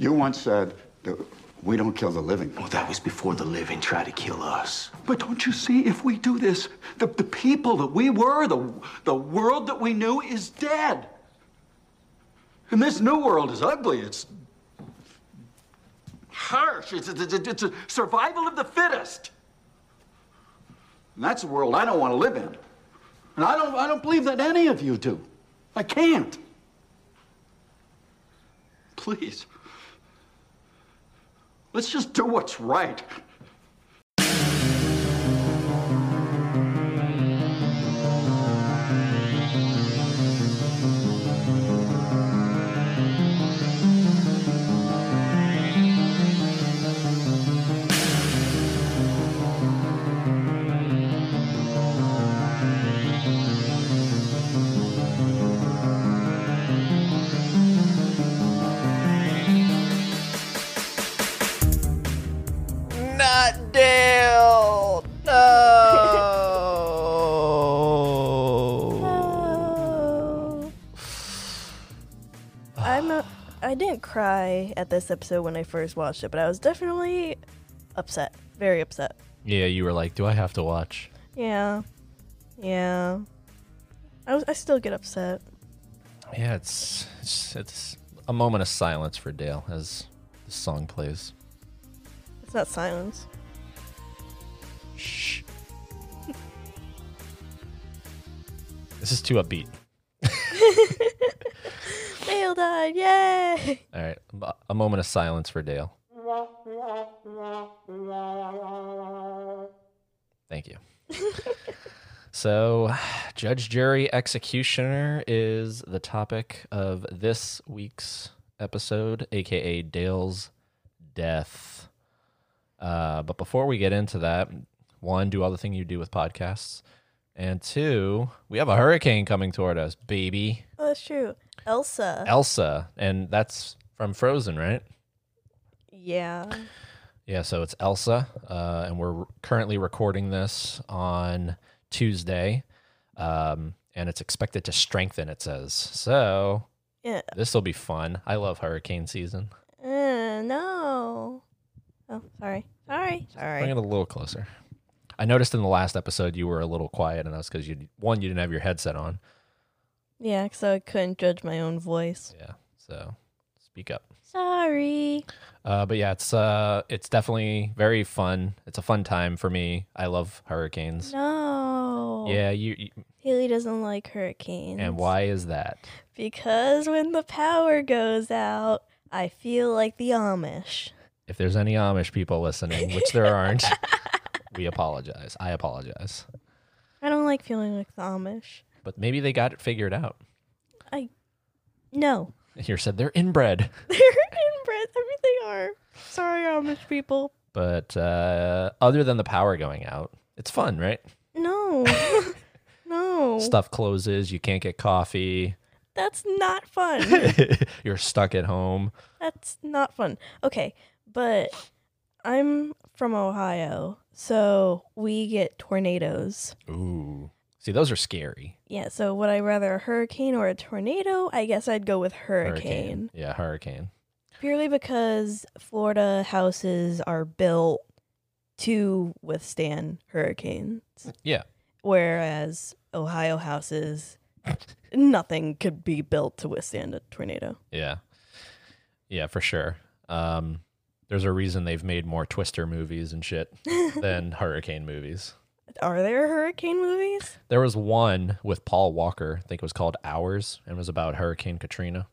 You once said that we don't kill the living. Well, that was before the living tried to kill us. But don't you see, if we do this, the people that we were, the world that we knew is dead. And this new world is ugly. It's harsh. It's a survival of the fittest. And that's a world I don't want to live in. And I don't believe that any of you do. I can't. Please. Let's just do what's right. I didn't cry at this episode when I first watched it, but I was definitely upset. Very upset. Yeah, you were like, do I have to watch? Yeah. Yeah. I still get upset. Yeah, it's a moment of silence for Dale as the song plays. It's not silence. Shh. This is too upbeat. Dale died, yay! All right, a moment of silence for Dale. Thank you. So, judge, jury, executioner is the topic of this week's episode, aka Dale's death. But before we get into that, one, do all the thing you do with podcasts. And two, we have a hurricane coming toward us, baby. Oh, that's true. Elsa. Elsa. And that's from Frozen, right? Yeah. Yeah, so it's Elsa. And we're currently recording this on Tuesday. And it's expected to strengthen, it says. So yeah. This will be fun. I love hurricane season. No. Oh, sorry. Sorry. Bring it a little closer. I noticed in the last episode you were a little quiet, and that's because, you didn't have your headset on. Yeah, so I couldn't judge my own voice. Yeah, so speak up. Sorry. But yeah, it's definitely very fun. It's a fun time for me. I love hurricanes. No. Yeah, you Haley doesn't like hurricanes. And why is that? Because when the power goes out, I feel like the Amish. If there's any Amish people listening, which there aren't, we apologize. I apologize. I don't like feeling like the Amish. But maybe they got it figured out. No. Here said they're inbred. They're inbred. Everything are. Sorry, Amish people. But other than the power going out, it's fun, right? No. No. Stuff closes. You can't get coffee. That's not fun. You're stuck at home. That's not fun. Okay, but I'm from Ohio, so we get tornadoes. Ooh. See, those are scary. Yeah, so would I rather a hurricane or a tornado? I guess I'd go with hurricane. Yeah, hurricane. Purely because Florida houses are built to withstand hurricanes. Yeah. Whereas Ohio houses, nothing could be built to withstand a tornado. Yeah. Yeah, for sure. There's a reason they've made more Twister movies and shit than hurricane movies. Are there hurricane movies? There was one with Paul Walker. I think it was called Hours, and it was about Hurricane Katrina.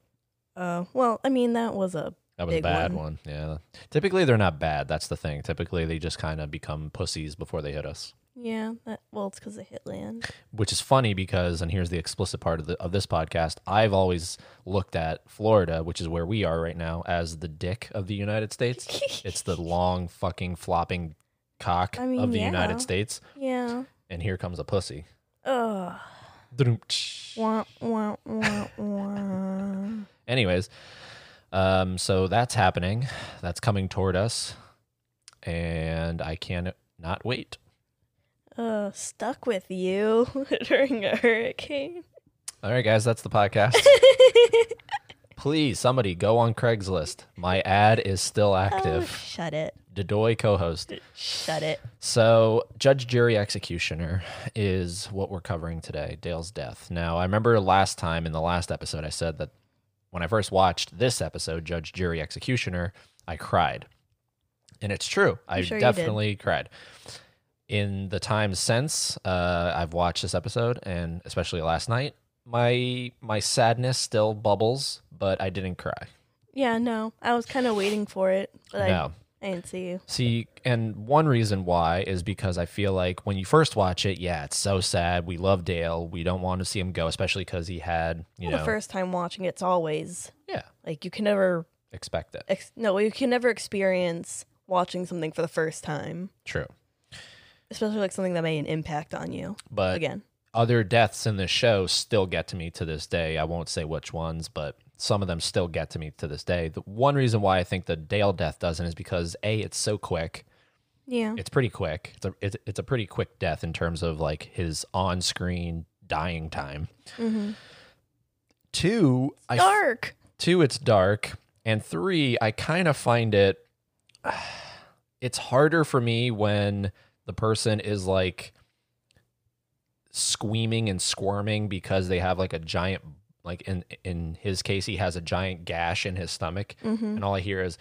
Well, I mean, that was a bad one. Yeah. Typically, they're not bad. That's the thing. Typically, they just kind of become pussies before they hit us. Yeah. It's because they hit land. Which is funny because, and here's the explicit part of this podcast, I've always looked at Florida, which is where we are right now, as the dick of the United States. It's the long fucking flopping cock of the United States. Yeah. And here comes a pussy. Ugh. Wah, wah, wah, wah. Anyways, so that's happening. That's coming toward us. And I cannot wait. Stuck with you during a hurricane. All right, guys, that's the podcast. Please, somebody go on Craigslist. My ad is still active. Oh, shut it. Dedoy co-host. Shut it. So judge, jury, executioner is what we're covering today, Dale's death. Now, I remember last time in the last episode, I said that when I first watched this episode, judge, jury, executioner, I cried. And it's true. I definitely cried. In the time since I've watched this episode, and especially last night, my sadness still bubbles, but I didn't cry. Yeah, no. I was kind of waiting for it, but no. I didn't see you. See, and one reason why is because I feel like when you first watch it, yeah, it's so sad. We love Dale. We don't want to see him go, especially because he had, you know. The first time watching it's always. Yeah. Like, you can never. Expect it. You can never experience watching something for the first time. True. Especially like something that made an impact on you. But again. Other deaths in this show still get to me to this day. I won't say which ones, but some of them still get to me to this day. The one reason why I think the Dale death doesn't is because, A, it's so quick. Yeah. It's pretty quick. It's a pretty quick death in terms of like his on-screen dying time. Mm-hmm. Two. It's dark. And three, I kind of find it's harder for me when the person is like squeaming and squirming because they have like a giant, like in his case, he has a giant gash in his stomach. Mm-hmm. And all I hear is,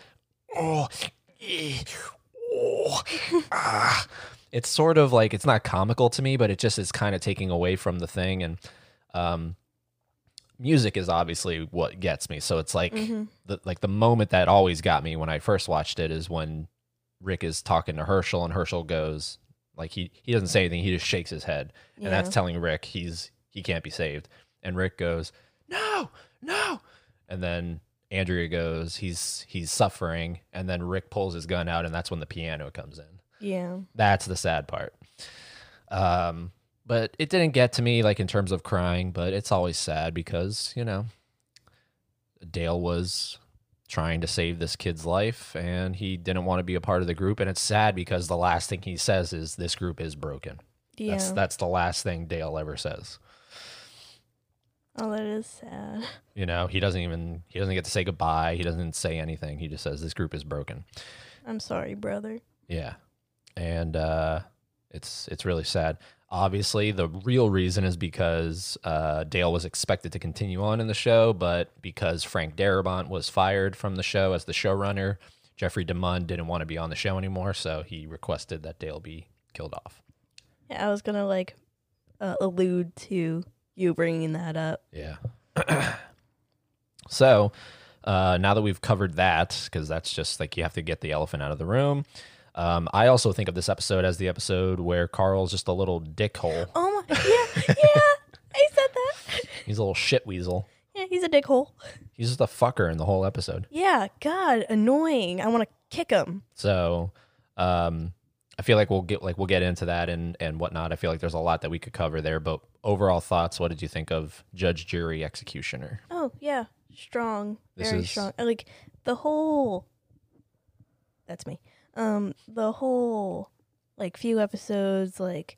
It's sort of like, it's not comical to me, but it just is kind of taking away from the thing. And, music is obviously what gets me. So it's like the moment that always got me when I first watched it is when Rick is talking to Herschel and Herschel goes like he doesn't say anything. He just shakes his head. Yeah. And that's telling Rick he can't be saved. And Rick goes, no. And then Andrea goes, he's suffering. And then Rick pulls his gun out and that's when the piano comes in. Yeah. That's the sad part. But it didn't get to me, like, in terms of crying, but it's always sad because, you know, Dale was trying to save this kid's life, and he didn't want to be a part of the group, and it's sad because the last thing he says is, this group is broken. Yeah. That's the last thing Dale ever says. Oh, that is sad. You know, he doesn't get to say goodbye. He doesn't say anything. He just says, this group is broken. I'm sorry, brother. Yeah. And it's really sad. Obviously, the real reason is because Dale was expected to continue on in the show, but because Frank Darabont was fired from the show as the showrunner, Jeffrey DeMunn didn't want to be on the show anymore, so he requested that Dale be killed off. Yeah, I was going to allude to you bringing that up. Yeah. So, now that we've covered that, because that's just like you have to get the elephant out of the room. I also think of this episode as the episode where Carl's just a little dickhole. Oh my, yeah, I said that. He's a little shit weasel. Yeah, he's a dickhole. He's just a fucker in the whole episode. Yeah, God, annoying. I want to kick him. So, I feel like we'll get into that and whatnot. I feel like there's a lot that we could cover there. But overall thoughts, what did you think of Judge, Jury, Executioner? Oh yeah, strong, very strong. Like the whole. That's me. The whole, like, few episodes, like,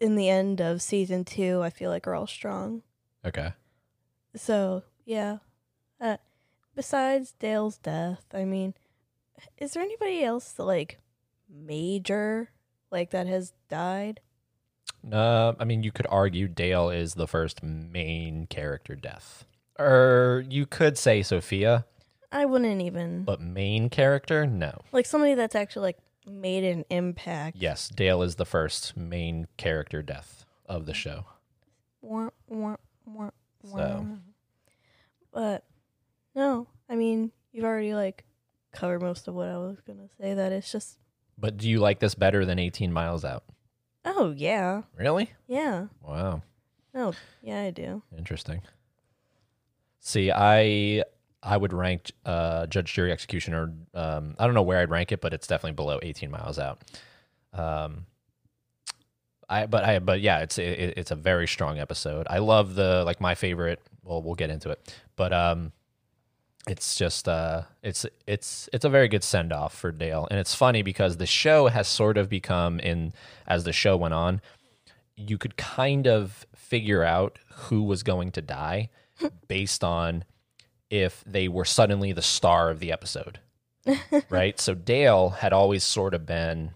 in the end of season 2, I feel like are all strong. Okay. So, yeah. Besides Dale's death, I mean, is there anybody else, like, major, like, that has died? I mean, you could argue Dale is the first main character death. Or you could say Sophia. I wouldn't even. But main character? No. Like somebody that's actually like made an impact. Yes, Dale is the first main character death of the show. So. But no, I mean, you've already like covered most of what I was going to say that it's just. But do you like this better than 18 Miles Out? Oh, yeah. Really? Yeah. Wow. Oh, yeah, I do. Interesting. See, I would rank Judge, Jury, Executioner. I don't know where I'd rank it, but it's definitely below 18 Miles Out. It's a very strong episode. I love my favorite. Well, we'll get into it, but it's just it's a very good send off for Dale, and it's funny because the show has sort of become as the show went on, you could kind of figure out who was going to die based on. if they were suddenly the star of the episode, right? So Dale had always sort of been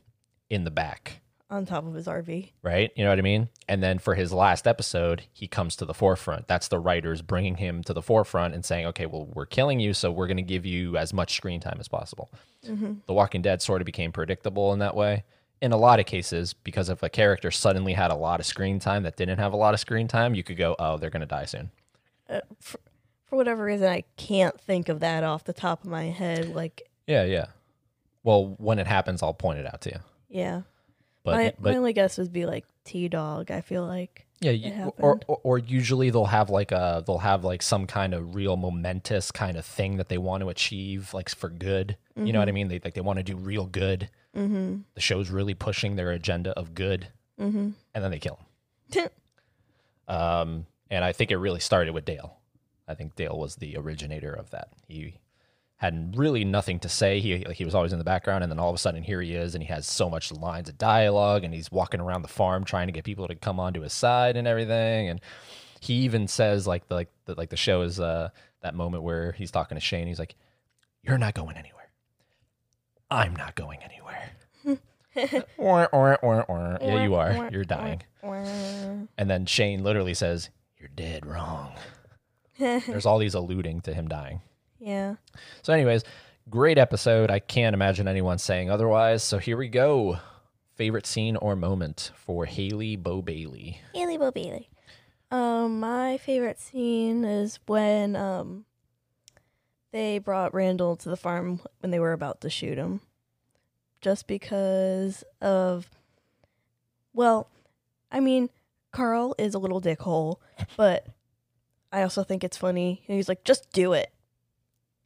in the back. On top of his RV. Right? You know what I mean? And then for his last episode, he comes to the forefront. That's the writers bringing him to the forefront and saying, okay, well, we're killing you, so we're going to give you as much screen time as possible. Mm-hmm. The Walking Dead sort of became predictable in that way. In a lot of cases, because if a character suddenly had a lot of screen time that didn't have a lot of screen time, you could go, oh, they're going to die soon. For whatever reason, I can't think of that off the top of my head. Like, yeah. Well, when it happens, I'll point it out to you. Yeah. But my only guess would be like T-Dog. I feel like or usually they'll have like some kind of real momentous kind of thing that they want to achieve, like for good. Mm-hmm. You know what I mean? They want to do real good. Mm-hmm. The show's really pushing their agenda of good, mm-hmm. and then they kill him. And I think it really started with Dale. I think Dale was the originator of that. He had really nothing to say. He was always in the background, and then all of a sudden, here he is, and he has so much lines of dialogue, and he's walking around the farm trying to get people to come onto his side and everything. And he even says, like the show is that moment where he's talking to Shane. He's like, "You're not going anywhere. I'm not going anywhere." or. Yeah, you are. You're dying. And then Shane literally says, "You're dead wrong." There's all these alluding to him dying. Yeah. So anyways, great episode. I can't imagine anyone saying otherwise. So here we go. Favorite scene or moment for Haley Bo Bailey. My favorite scene is when they brought Randall to the farm when they were about to shoot him. Just because of, well, I mean, Carl is a little dickhole, but I also think it's funny. He's like, just do it.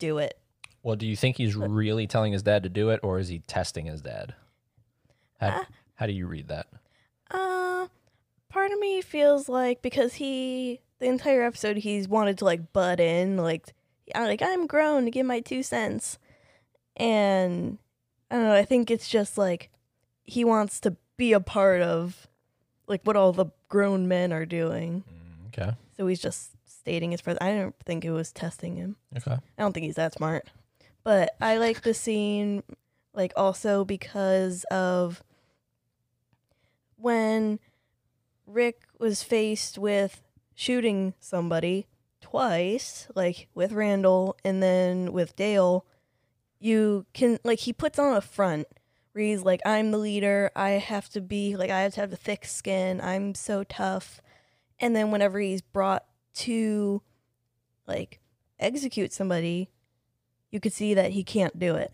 Do it. Well, do you think he's really telling his dad to do it, or is he testing his dad? How do you read that? Part of me feels like, because the entire episode, he's wanted to like butt in, like I'm grown to give my 2 cents, and I don't know. I think it's just like he wants to be a part of like what all the grown men are doing. Okay. So he's just stating his presence. I don't think it was testing him. Okay. I don't think he's that smart. But I like the scene, like, also because of when Rick was faced with shooting somebody twice, like with Randall and then with Dale, you can, like, he puts on a front where he's like, I'm the leader. I have to have a thick skin. I'm so tough. And then whenever he's brought to like execute somebody, you could see that he can't do it,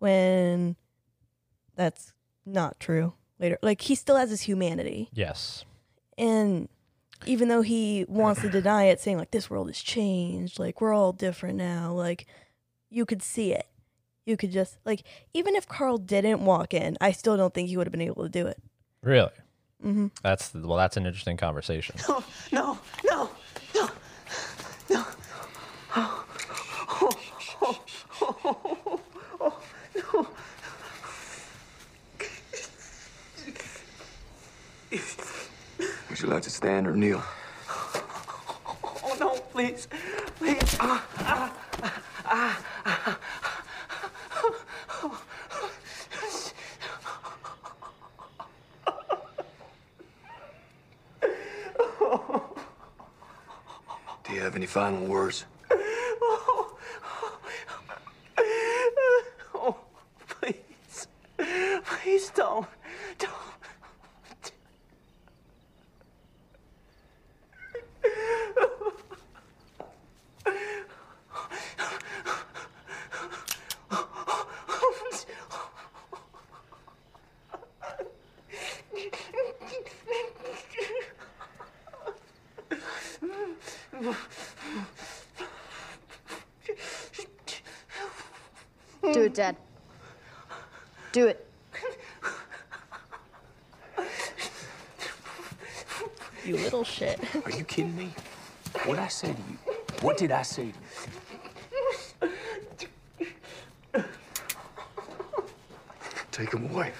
when that's not true later. Like, he still has his humanity. Yes. And even though he wants to deny it, saying like, this world has changed, like we're all different now, like you could see it. You could just, like, even if Carl didn't walk in, I still don't think he would have been able to do it. Really? Mm-hmm. That's an interesting conversation. No. Oh, no. Would you like to stand or kneel? Oh, no, please. Please. Do you have any final words? Oh, please. Please don't. Do it, Dad. Do it. You little shit. Are you kidding me? What I say to you? What did I say to you? Take him away.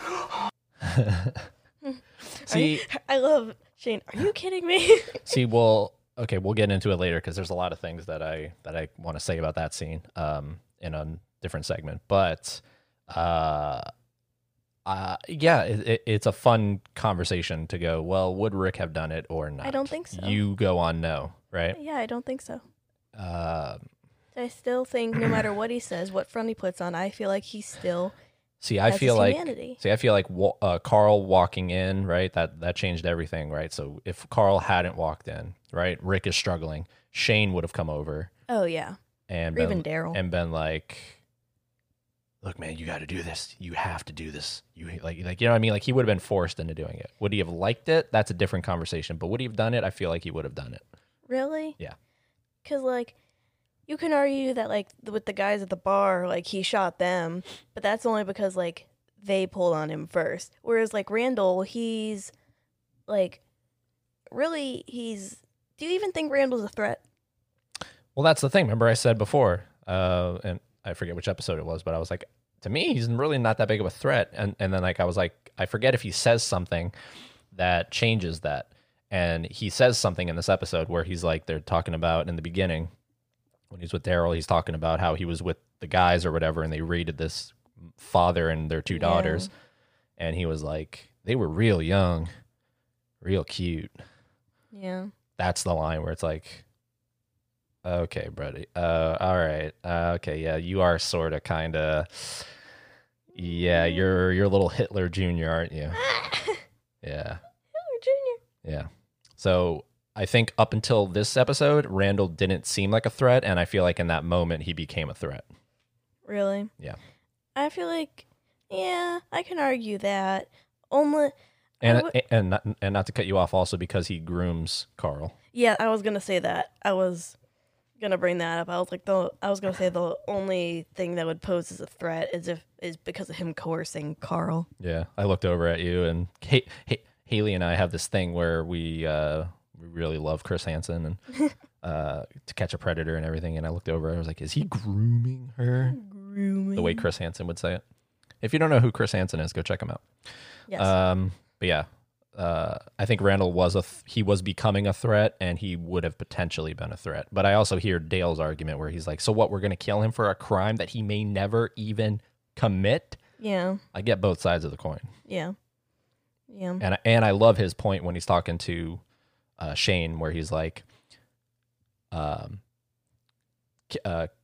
See, I love Shane. Are you kidding me? See, well, okay, we'll get into it later because there's a lot of things that I want to say about that scene in a different segment. But yeah, it's a fun conversation to go, well, would Rick have done it or not? I don't think so. You go on no, right? Yeah, I don't think so. I still think no matter what he says, what front he puts on, I feel like he still has humanity. I feel like Carl walking in, right? That changed everything, right? So if Carl hadn't walked in, right? Rick is struggling. Shane would have come over. Oh, yeah. And even Daryl. And been like, look, man, you got to do this. You have to do this. You you know what I mean? Like, he would have been forced into doing it. Would he have liked it? That's a different conversation. But would he have done it? I feel like he would have done it. Really? Yeah. Because, like, you can argue that, like, with the guys at the bar, like, he shot them, but that's only because, like, they pulled on him first. Whereas, like, Randall, he's, like, really, he's... Do you even think Randall's a threat? Well, that's the thing. Remember I said before, and I forget which episode it was, but I was like, to me, he's really not that big of a threat. And then, like, I was like, I forget if he says something that changes that. And he says something in this episode where he's like, they're talking about in the beginning, when he's with Daryl, he's talking about how he was with the guys or whatever, and they raided this father and their two daughters. Yeah. And he was like, they were real young, real cute. Yeah. That's the line where it's like, okay, buddy. All right. Okay, yeah, you are sort of, kind of, yeah, you're little Hitler Jr., aren't you? Yeah. Hitler Jr. Yeah. So I think up until this episode, Randall didn't seem like a threat, and I feel like in that moment, he became a threat. Really? Yeah. I feel like, yeah, I can argue that. Only, and not to cut you off, also because he grooms Carl. Yeah, I was gonna say that. I was gonna bring that up. I was like, the only thing that would pose as a threat is because of him coercing Carl. Yeah, I looked over at you, and Haley and I have this thing where we really love Chris Hansen and To Catch a Predator and everything. And I looked over and I was like, is he grooming her? The way Chris Hansen would say it. If you don't know who Chris Hansen is, go check him out. Yes. But yeah, I think Randall was he was becoming a threat, and he would have potentially been a threat. But I also hear Dale's argument where he's like, so what, we're going to kill him for a crime that he may never even commit? Yeah. I get both sides of the coin. Yeah. Yeah. And I love his point when he's talking to Shane, where he's like,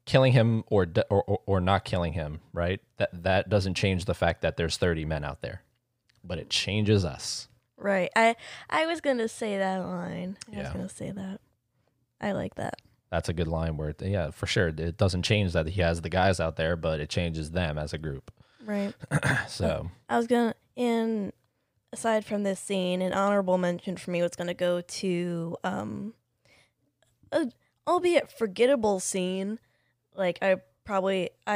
killing him or not killing him, right? That doesn't change the fact that there's 30 men out there, but it changes us, right? I was gonna say that line. Was gonna say that. I like that. That's a good line. Where yeah, for sure, it doesn't change that he has the guys out there, but it changes them as a group, right? So I was gonna Aside from this scene, an honorable mention for me was going to go to an albeit forgettable scene. Like, I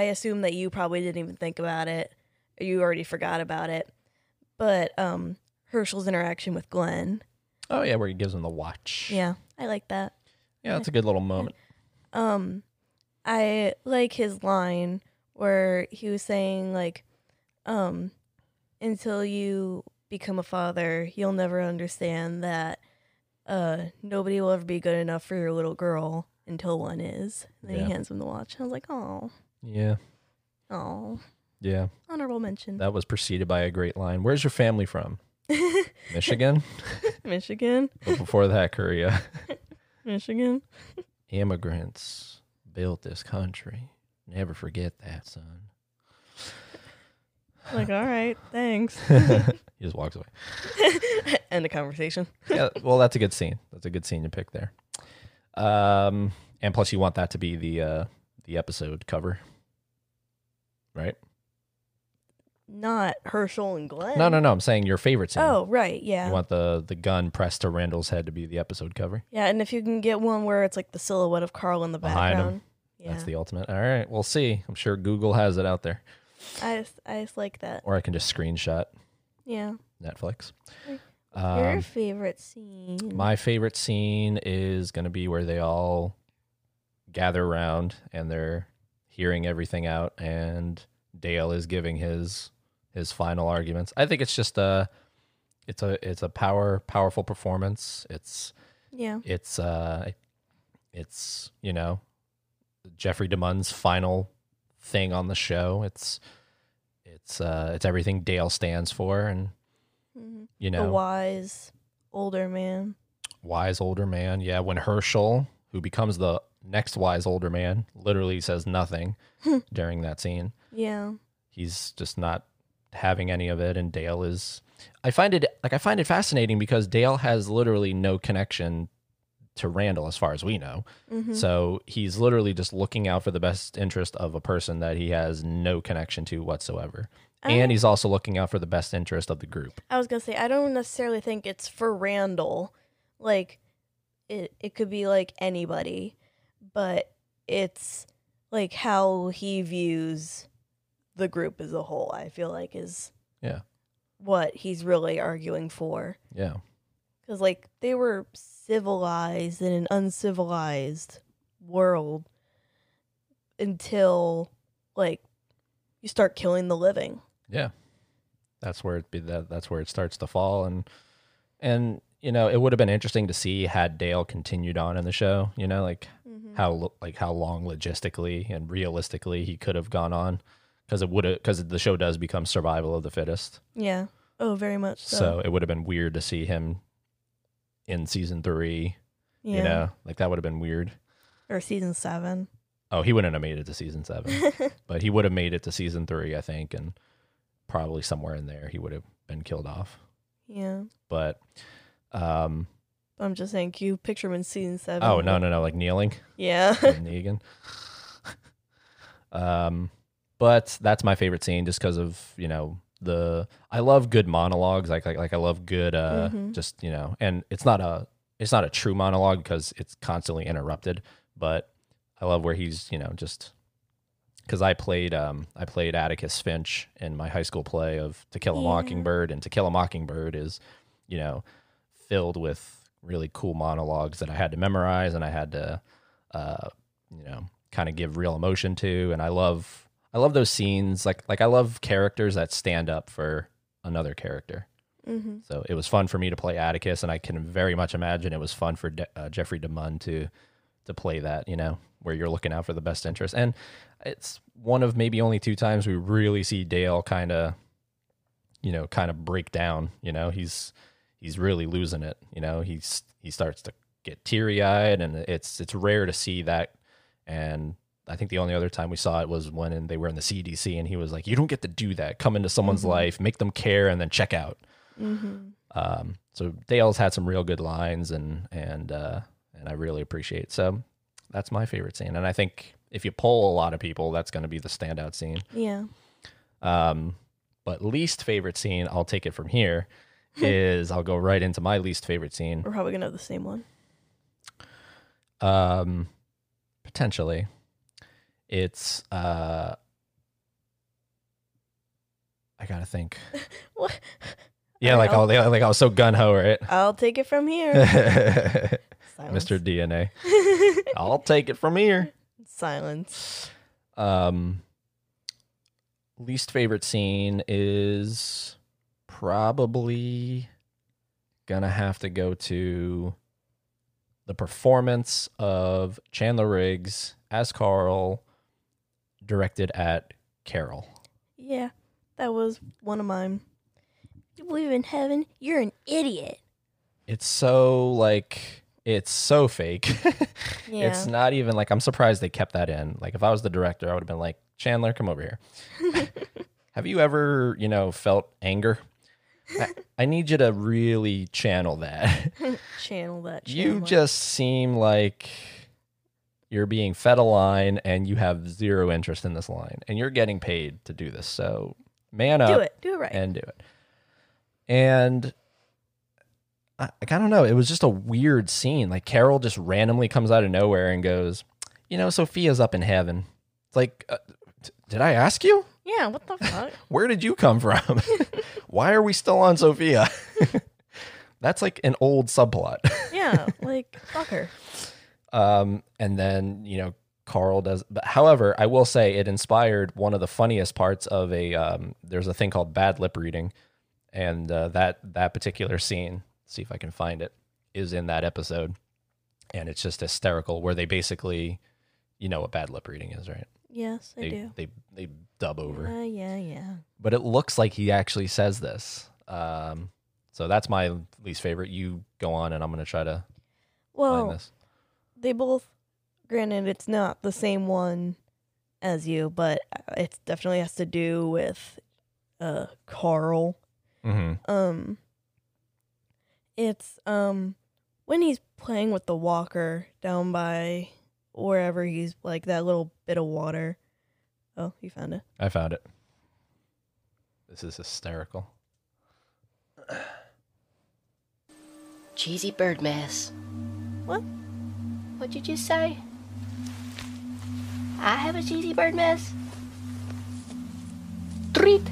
assume that you probably didn't even think about it. Or you already forgot about it. But Herschel's interaction with Glenn. Oh, yeah, where he gives him the watch. Yeah, I like that. Yeah, that's a good little moment. I like his line where he was saying, like, until you become a father, you'll never understand that nobody will ever be good enough for your little girl until one is. And then he hands him the watch. I was like, oh. Yeah. Oh. Yeah. Honorable mention. That was preceded by a great line. Where's your family from? Michigan? Michigan. But before that, Korea. Michigan. Immigrants built this country. Never forget that, son. Like, all right, thanks. He just walks away. End of conversation. Yeah, well, that's a good scene. That's a good scene to pick there. And plus, you want that to be the episode cover, right? Not Herschel and Glenn. No. I'm saying your favorite scene. Oh, right, yeah. You want the gun pressed to Randall's head to be the episode cover. Yeah, and if you can get one where it's like the silhouette of Carl in the background. Yeah. That's the ultimate. All right, we'll see. I'm sure Google has it out there. I just like that. Or I can just screenshot. Yeah. Netflix. Your favorite scene? My favorite scene is going to be where they all gather around and they're hearing everything out, and Dale is giving his final arguments. I think it's just a powerful performance. It's Yeah. It's, you know, Jeffrey DeMunn's final thing on the show. It's everything Dale stands for, and you know, a wise older man. Wise older man, yeah. When Herschel, who becomes the next wise older man, literally says nothing during that scene. Yeah. He's just not having any of it, and Dale is I find it fascinating because Dale has literally no connection to Randall as far as we know. Mm-hmm. So he's literally just looking out for the best interest of a person that he has no connection to whatsoever. And he's also looking out for the best interest of the group. I was going to say, I don't necessarily think it's for Randall. Like, it could be, like, anybody. But it's, like, how he views the group as a whole, I feel like, is what he's really arguing for. Yeah. Because, like, they were civilized in an uncivilized world until, like, you start killing the living. Yeah. That's where it starts to fall, and you know, it would have been interesting to see had Dale continued on in the show, you know, like how long logistically and realistically he could have gone on, because the show does become survival of the fittest. Yeah. Oh, very much so. So it would have been weird to see him in season 3, you know, like that would have been weird. Or season 7. Oh, he wouldn't have made it to season 7, but he would have made it to season 3, I think, and probably somewhere in there he would have been killed off. Yeah. But I'm just saying, can you picture him in season 7? Oh, no, like kneeling. Yeah. With Negan. But that's my favorite scene, just because of, you know, I love good monologues, like I love good just, you know, and it's not a true monologue because it's constantly interrupted, but I love where he's, you know, just because I played Atticus Finch in my high school play of To Kill a Mockingbird, and To Kill a Mockingbird is, you know, filled with really cool monologues that I had to memorize, and I had to you know, kind of give real emotion to, and I love those scenes. Like I love characters that stand up for another character. Mm-hmm. So it was fun for me to play Atticus, and I can very much imagine it was fun for Jeffrey DeMunn to play that, you know, where you're looking out for the best interest. And it's one of maybe only 2 times we really see Dale kind of break down, you know, he's really losing it. You know, he starts to get teary eyed, and it's rare to see that. And I think the only other time we saw it was when they were in the CDC, and he was like, you don't get to do that. Come into someone's life, make them care, and then check out. Mm-hmm. So Dale's had some real good lines, and I really appreciate it. So that's my favorite scene. And I think if you poll a lot of people, that's going to be the standout scene. Yeah. But least favorite scene, I'll take it from here, is I'll go right into my least favorite scene. We're probably going to have the same one. Potentially. It's, I gotta think. What? Yeah, like I was so gung-ho, right? I'll take it from here. Mr. DNA. I'll take it from here. Silence. Least favorite scene is probably gonna have to go to the performance of Chandler Riggs as Carl, directed at Carol. Yeah, that was one of mine. You believe in heaven? You're an idiot. It's so fake. Yeah. It's not even like, I'm surprised they kept that in. Like, if I was the director, I would have been like, Chandler, come over here. Have you ever, you know, felt anger? I need you to really channel that. You just seem like you're being fed a line, and you have zero interest in this line, and you're getting paid to do this. So man up. Do it right. And do it. And I don't know. It was just a weird scene. Like, Carol just randomly comes out of nowhere and goes, you know, Sophia's up in heaven. It's like, did I ask you? Yeah. What the fuck? Where did you come from? Why are we still on Sophia? That's like an old subplot. Yeah. Like, fuck her. And then, you know, Carl does. But however, I will say it inspired one of the funniest parts of there's a thing called Bad Lip Reading, and that particular scene, see if I can find it, is in that episode. and it's just hysterical where they basically, you know what Bad Lip Reading is, right? Yes, I do. They dub over. Yeah. But it looks like he actually says this. So that's my least favorite. You go on, and I'm going to try to find this. They both, granted, it's not the same one as you, but it definitely has to do with Carl. Mm-hmm. It's when he's playing with the walker down by wherever he's, like, that little bit of water. Oh, you found it. I found it. This is hysterical. Cheesy bird mess. What? What did you say? I have a cheesy bird mess. Treat.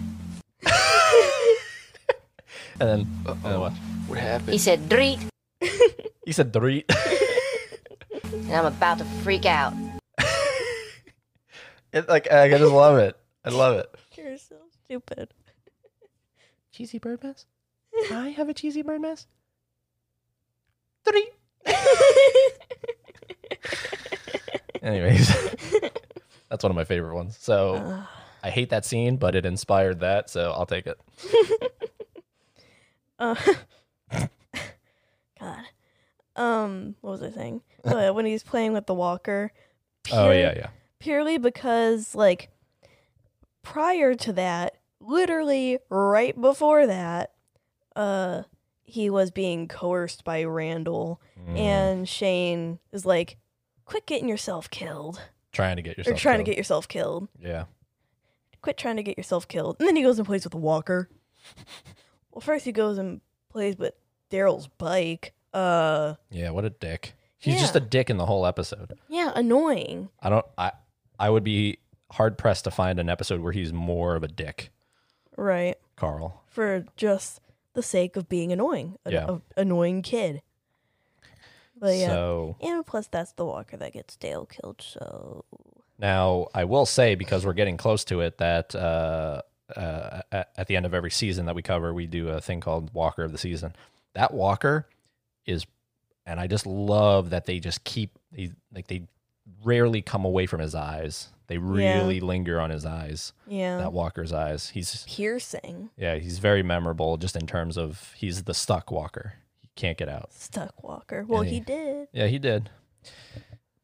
And then what? What happened? He said treat. He said treat. And I'm about to freak out. I just love it. I love it. You're so stupid. Cheesy bird mess? I have a cheesy bird mess? Three. Anyways, that's one of my favorite ones. So I hate that scene, but it inspired that, so I'll take it. God. What was I saying? When he's playing with the walker. Purely because, like, prior to that, literally right before that, he was being coerced by Randall, and Shane is like, quit getting yourself killed. Yeah. Quit trying to get yourself killed. And then he goes and plays with the walker. Well, first he goes and plays with Daryl's bike. Yeah, what a dick. He's just a dick in the whole episode. Yeah, annoying. I would be hard pressed to find an episode where he's more of a dick. Right. Carl. For just the sake of being annoying. Annoying kid. But yeah. So, and plus that's the walker that gets Dale killed, so. Now, I will say, because we're getting close to it, that at the end of every season that we cover, we do a thing called Walker of the Season. That walker is, and I just love that they just they rarely come away from his eyes. They really linger on his eyes. Yeah. That walker's eyes. He's piercing. Yeah, he's very memorable just in terms of he's the stuck walker. He can't get out. Stuck walker. Well, he did. Yeah, he did.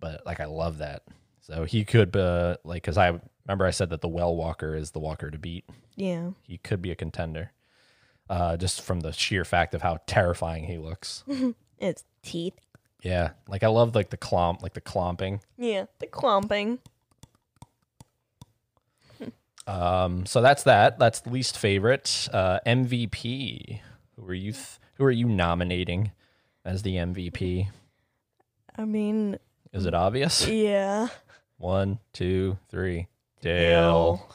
But I love that. So he could because I remember I said that the well walker is the walker to beat. Yeah. He could be a contender. Just from the sheer fact of how terrifying he looks. It's teeth. Yeah. I love the clomping. Yeah, the clomping. So that's that. That's the least favorite. MVP. Who are you nominating as the MVP? I mean, is it obvious? Yeah. 1, 2, 3. Dale.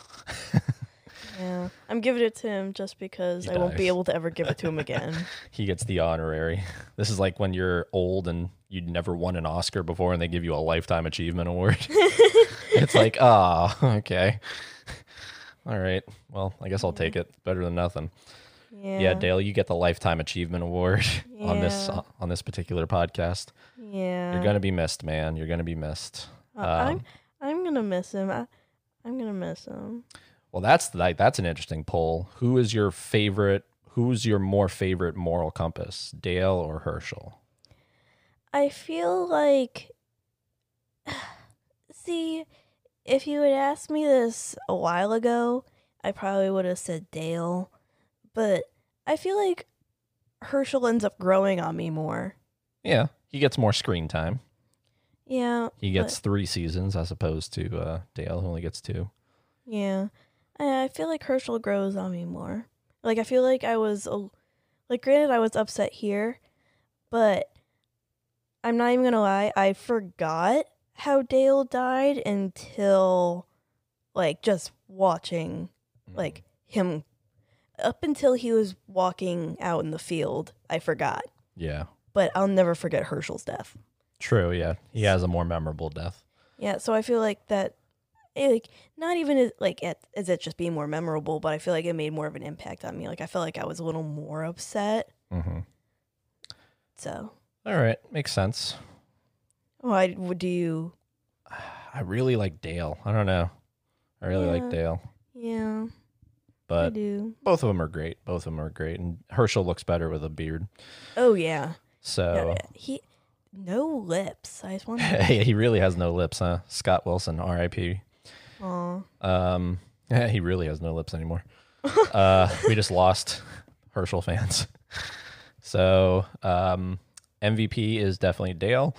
Yeah. I'm giving it to him just because I won't be able to ever give it to him again. He gets the honorary. This is like when you're old and you'd never won an Oscar before and they give you a lifetime achievement award. It's like, okay. All right. Well, I guess I'll take it. Better than nothing. Yeah. Yeah, Dale, you get the lifetime achievement award on this particular podcast. Yeah. You're gonna be missed, man. You're gonna be missed. I'm gonna miss him. I'm gonna miss him. Well, that's an interesting poll. Who's your more favorite moral compass, Dale or Herschel? I feel like, see, if you had asked me this a while ago, I probably would have said Dale, but I feel like Herschel ends up growing on me more. Yeah, he gets more screen time. Yeah. He gets 3 seasons as opposed to Dale, who only gets 2. Yeah. I feel like Herschel grows on me more. I feel like I was, granted I was upset here, but I'm not even going to lie, I forgot how Dale died until, just watching, him. Up until he was walking out in the field, I forgot. Yeah. But I'll never forget Herschel's death. True, yeah. He has a more memorable death. Yeah, so I feel like that... not even as it just being more memorable, but I feel like it made more of an impact on me. I felt like I was a little more upset. Mm-hmm. So. All right. Makes sense. Why do you? I really like Dale. I don't know. I really like Dale. Yeah. But I do. Both of them are great. Both of them are great. And Herschel looks better with a beard. Oh, yeah. So. No, he, no lips. I just want to. He really has no lips, huh? Scott Wilson, RIP. Aw. Yeah, he really has no lips anymore. We just lost Herschel fans. So MVP is definitely Dale.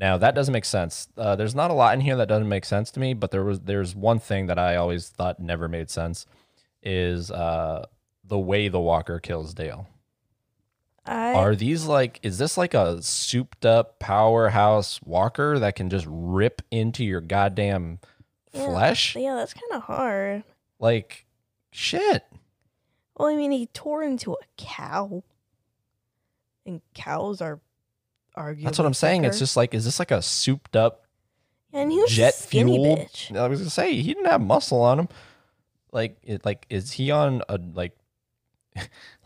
Now, that doesn't make sense. There's not a lot in here that doesn't make sense to me, but there's one thing that I always thought never made sense is the way the Walker kills Dale. Are these like, is this like a souped up powerhouse Walker that can just rip into your goddamn flesh? Yeah, that's kind of hard. Like, shit. Well, I mean, he tore into a cow. And cows are... That's what I'm saying. It's just like, is this like a souped up jet fuel? I was gonna say he didn't have muscle on him. Like is he on a like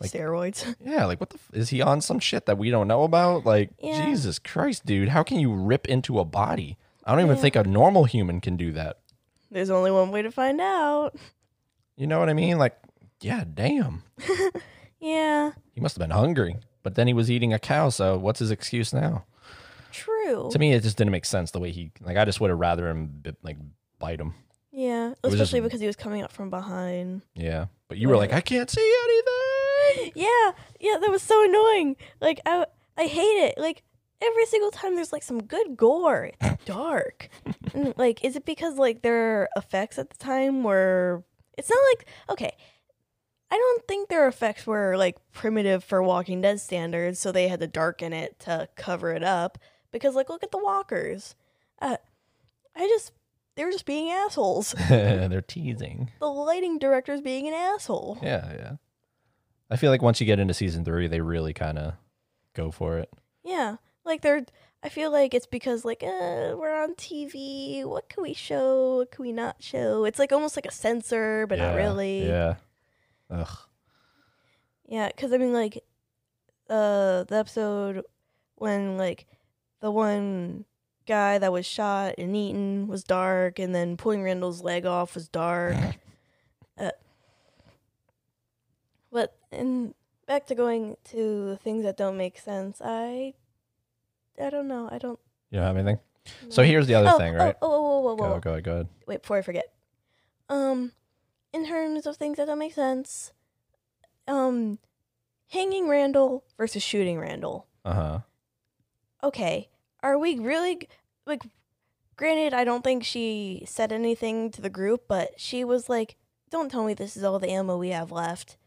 steroids? Yeah, like what the is he on some shit that we don't know about? Like Jesus Christ, dude, how can you rip into a body? I don't even think a normal human can do that. There's only one way to find out. You know what I mean? Like, yeah, damn. Yeah. He must have been hungry. But then he was eating a cow, so what's his excuse now? True. To me, it just didn't make sense the way he... Like, I just would have rather him, like, bite him. Yeah, especially because he was coming up from behind. Yeah, but you were like, I can't see anything! Yeah, that was so annoying. Like, I hate it. Like, every single time there's, like, some good gore. It's dark. And, like, is it because, like, their effects at the time were... It's not like... Okay. I don't think their effects were, like, primitive for Walking Dead standards, so they had to darken it to cover it up. Because, like, look at the walkers. They were just being assholes. They're teasing. The lighting director's being an asshole. Yeah. I feel like once you get into season 3, they really kind of go for it. Yeah. Like, I feel like it's because, like, we're on TV. What can we show? What can we not show? It's, like, almost like a censor, but not really. Yeah. Ugh. Yeah, because I mean, like, the episode when, like, the one guy that was shot and eaten was dark, and then pulling Randall's leg off was dark. But back to going to things that don't make sense. I don't know. I don't. You don't have anything. No. So here's the other thing, right? Oh, go ahead. Wait, before I forget. In terms of things that don't make sense, hanging Randall versus shooting Randall. Uh-huh. Okay. Are we really... Like, granted, I don't think she said anything to the group, but she was like, don't tell me this is all the ammo we have left.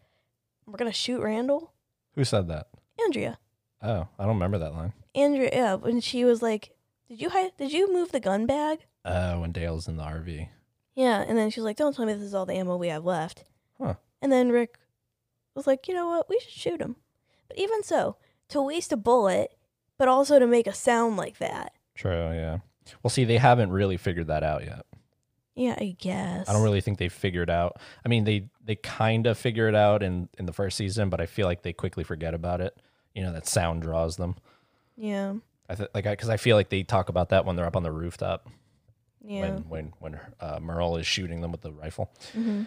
We're going to shoot Randall? Who said that? Andrea. Oh, I don't remember that line. Andrea, yeah. When she was like, did you move the gun bag? When Dale's in the RV. Yeah, and then she's like, don't tell me this is all the ammo we have left. Huh. And then Rick was like, you know what? We should shoot him. But even so, to waste a bullet, but also to make a sound like that. True, yeah. Well, see, they haven't really figured that out yet. Yeah, I guess. I don't really think they've figured out. I mean, they kind of figure it out in the first season, but I feel like they quickly forget about it. You know, that sound draws them. Yeah. Because I feel like they talk about that when they're up on the rooftop. Yeah. When Merle is shooting them with the rifle, mm-hmm.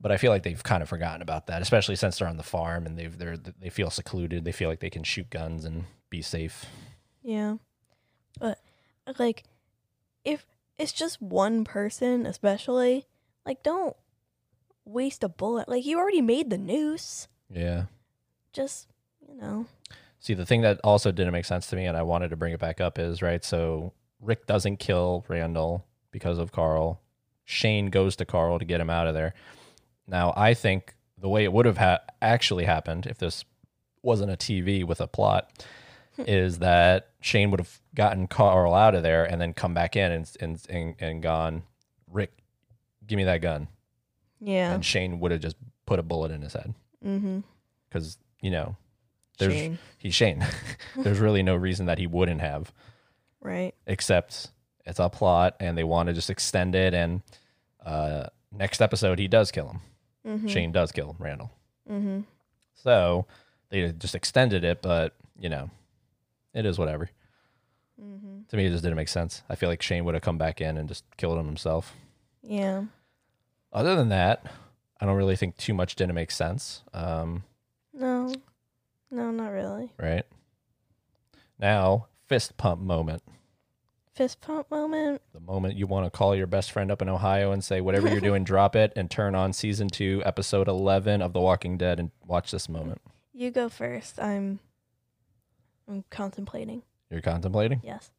But I feel like they've kind of forgotten about that, especially since they're on the farm and they feel secluded. They feel like they can shoot guns and be safe. Yeah, but like if it's just one person, especially, like don't waste a bullet. Like you already made the noose. Yeah. Just you know. See, the thing that also didn't make sense to me, and I wanted to bring it back up, is right. So. Rick doesn't kill Randall because of Carl. Shane goes to Carl to get him out of there. Now, I think the way it would have actually happened if this wasn't a TV with a plot is that Shane would have gotten Carl out of there and then come back in and gone, Rick, give me that gun. Yeah. And Shane would have just put a bullet in his head. Mm-hmm. Because, you know, he's Shane. There's really no reason that he wouldn't have. Right. Except it's a plot and they want to just extend it. And next episode, he does kill him. Mm-hmm. Shane does kill Randall. Mm-hmm. So they just extended it, but, you know, it is whatever. Mm-hmm. To me, it just didn't make sense. I feel like Shane would have come back in and just killed him himself. Yeah. Other than that, I don't really think too much didn't make sense. No, not really. Right. Now, fist pump moment. Fist pump moment? The moment you want to call your best friend up in Ohio and say, whatever you're doing, drop it and turn on season 2, episode 11 of The Walking Dead and watch this moment. You go first. I'm contemplating. You're contemplating? Yes.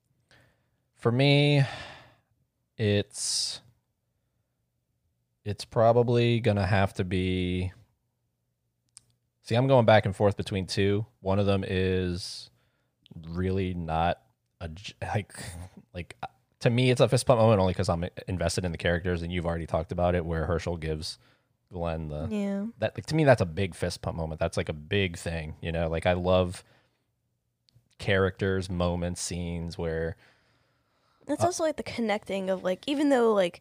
For me, it's probably going to have to be... See, I'm going back and forth between two. One of them is really not... Like to me, it's a fist pump moment only because I'm invested in the characters, and you've already talked about it, where Herschel gives Glenn the that. Like, to me, that's a big fist pump moment. That's like a big thing, you know. Like, I love characters, moments, scenes where. That's also like the connecting of, like, even though like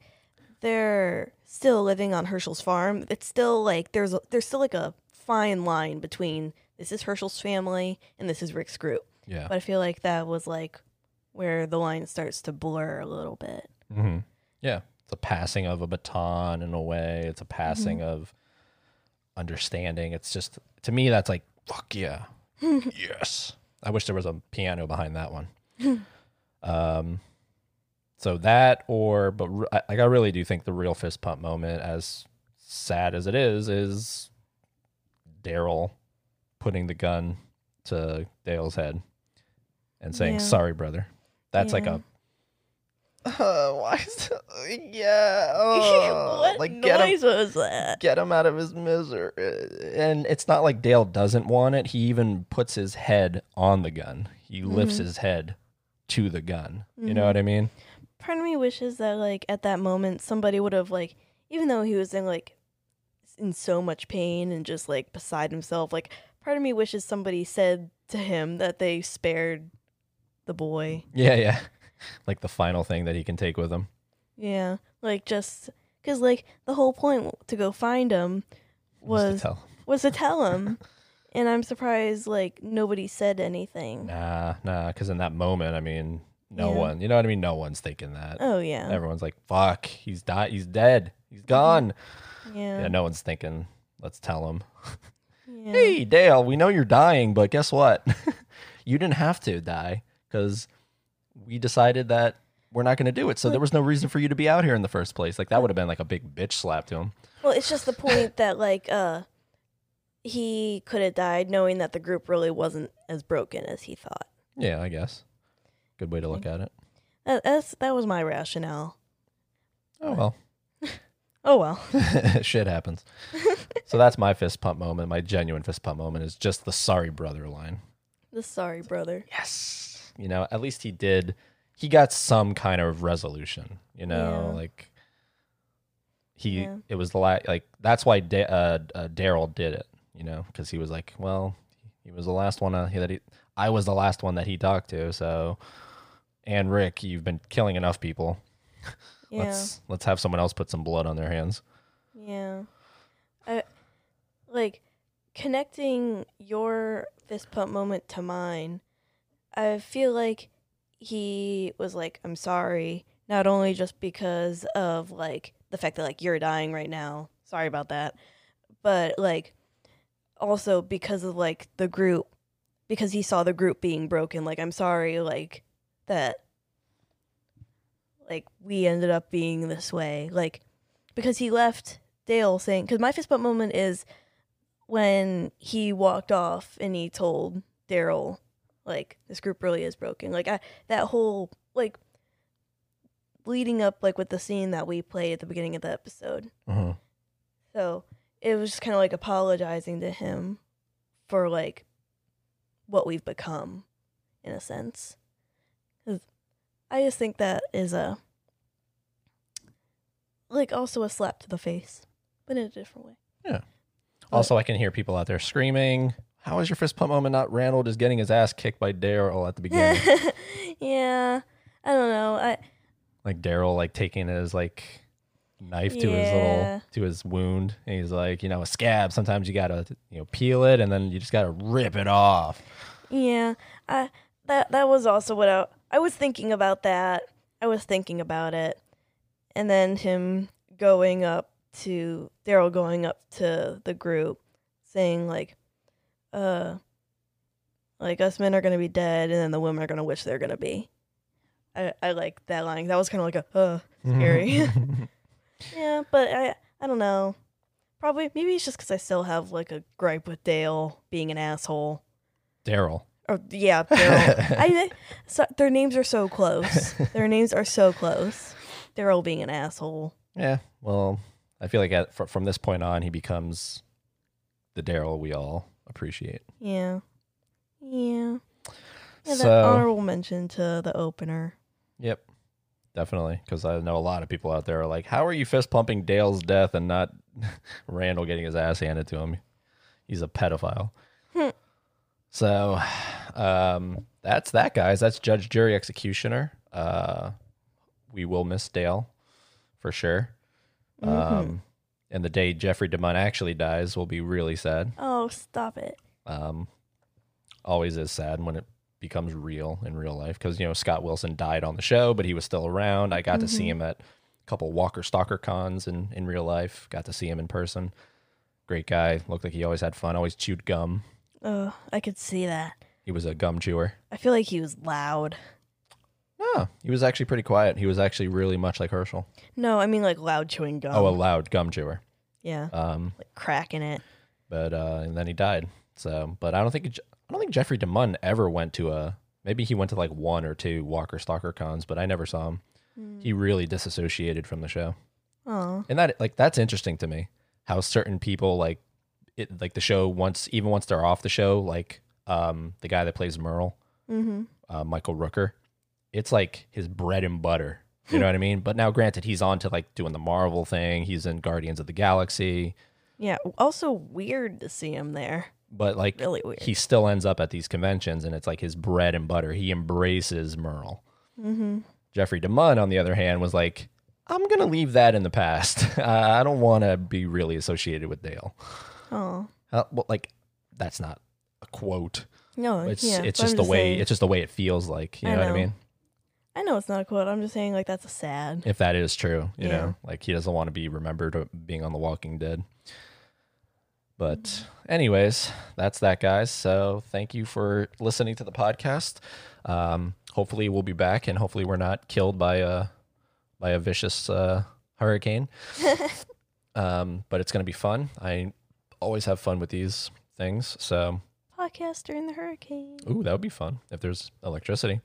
they're still living on Herschel's farm, it's still like there's still like a fine line between this is Herschel's family and this is Rick's group. Yeah, but I feel like that was like where the line starts to blur a little bit. Mm-hmm. Yeah. It's a passing of a baton in a way. It's a passing of understanding. It's just, to me, that's like, fuck yeah. Yes. I wish there was a piano behind that one. So that or, but like, I really do think the real fist pump moment, as sad as it is Daryl putting the gun to Dale's head and saying, sorry, brother. That's like a... what like, noise was that? Get him out of his misery. And it's not like Dale doesn't want it. He even puts his head on the gun. He lifts his head to the gun. You know what I mean? Part of me wishes that, like, at that moment, somebody would have, like, even though he was in so much pain and just, like, beside himself, like... Part of me wishes somebody said to him that they spared the boy. Yeah. Like the final thing that he can take with him. Yeah. Like, just because, like, the whole point to go find him was to tell him. And I'm surprised, like, nobody said anything. Nah. Because in that moment, I mean, no one, you know what I mean? No one's thinking that. Oh, yeah. Everyone's like, fuck, he's died. He's dead. He's gone. Yeah. No one's thinking, let's tell him. Yeah. Hey, Dale, we know you're dying, but guess what? You didn't have to die because we decided that we're not going to do it. So there was no reason for you to be out here in the first place. Like, that would have been like a big bitch slap to him. Well, it's just the point that, like, he could have died knowing that the group really wasn't as broken as he thought. Yeah, I guess. Good way to look at it. That was my rationale. Oh, well. Oh, well. Shit happens. So that's my fist pump moment. My genuine fist pump moment is just the sorry brother line. The sorry brother. Yes. You know, at least he got some kind of resolution, you know, like it was the last, like, that's why Daryl did it, you know, because he was like, well, I was the last one that he talked to. So, and Rick, you've been killing enough people. Yeah. Let's have someone else put some blood on their hands. Yeah. Like, connecting your fist pump moment to mine, I feel like he was like, I'm sorry, not only just because of, like, the fact that, like, you're dying right now, sorry about that, but, like, also because of, like, the group, because he saw the group being broken, like, I'm sorry, like, that... Like, we ended up being this way. Like, because he left Dale saying... Because my fist bump moment is when he walked off and he told Daryl, like, this group really is broken. Like, that whole, like, leading up, like, with the scene that we played at the beginning of the episode. Uh-huh. So it was just kind of, like, apologizing to him for, like, what we've become, in a sense. I just think that is a, like, also a slap to the face, but in a different way. Yeah. Also, I can hear people out there screaming, how is your fist pump moment not Randall just getting his ass kicked by Daryl at the beginning? Yeah. I don't know. Like, Daryl, like, taking his, like, knife to his wound. And he's like, you know, a scab, sometimes you got to, you know, peel it and then you just got to rip it off. Yeah. That was also what I was thinking about that. I was thinking about it. And then him going up to, Daryl going up to the group saying, like us men are going to be dead and then the women are going to wish they're going to be. I like that line. That was kind of like a, scary. Yeah, but I don't know. Probably, maybe it's just because I still have like a gripe with Dale being an asshole. Daryl. Oh, yeah, Daryl. Their names are so close. Their names are so close. Daryl being an asshole. Yeah, well, I feel like from this point on, he becomes the Daryl we all appreciate. Yeah. Yeah. Yeah, so, that honorable mention to the opener. Yep, definitely, because I know a lot of people out there are like, how are you fist-pumping Dale's death and not Randall getting his ass handed to him? He's a pedophile. So that's that, guys. That's Judge, Jury, Executioner. We will miss Dale for sure. Mm-hmm. And the day Jeffrey DeMunn actually dies will be really sad. Oh, stop it. Always is sad when it becomes real in real life because, you know, Scott Wilson died on the show, but he was still around. I got to see him at a couple Walker Stalker cons in real life. Got to see him in person. Great guy. Looked like he always had fun. Always chewed gum. Oh, I could see that. He was a gum chewer. I feel like he was loud. No, he was actually pretty quiet. He was actually really much like Herschel. No, I mean like loud chewing gum. Oh, a loud gum chewer. Yeah. Like cracking it. But and then he died. So, but I don't think Jeffrey DeMunn ever went to maybe he went to like one or two Walker Stalker cons, but I never saw him. He really disassociated from the show. Oh. And that's interesting to me how certain people the show once they're off the show, like the guy that plays Merle, Michael Rooker, it's like his bread and butter. You know what I mean? But now, granted, he's on to like doing the Marvel thing. He's in Guardians of the Galaxy. Yeah. Also weird to see him there. But like, really weird. He still ends up at these conventions, and it's like his bread and butter. He embraces Merle. Mm-hmm. Jeffrey DeMunn, on the other hand, was like, I'm gonna leave that in the past. I don't want to be really associated with Dale. Oh, well, like that's not a quote. No, it's just the way it feels like. You know what I mean? I know it's not a quote. I'm just saying like that's a sad. If that is true, you know, like he doesn't want to be remembered being on The Walking Dead. But anyways, that's that, guys. So thank you for listening to the podcast. Hopefully we'll be back, and hopefully we're not killed by a vicious hurricane. But it's gonna be fun. I always have fun with these things. So podcast during the hurricane. Ooh, that would be fun if there's electricity.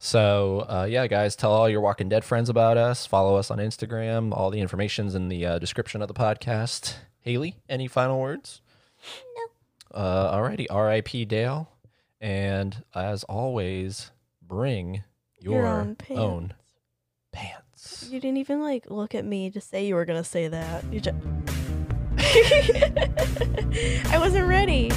So yeah, guys, tell all your Walking Dead friends about us. Follow us on Instagram. All the information's in the description of the podcast. Haley, any final words? No. Alrighty, R.I.P. Dale. And as always, bring your own pants. You didn't even look at me to say you were gonna say that. I wasn't ready.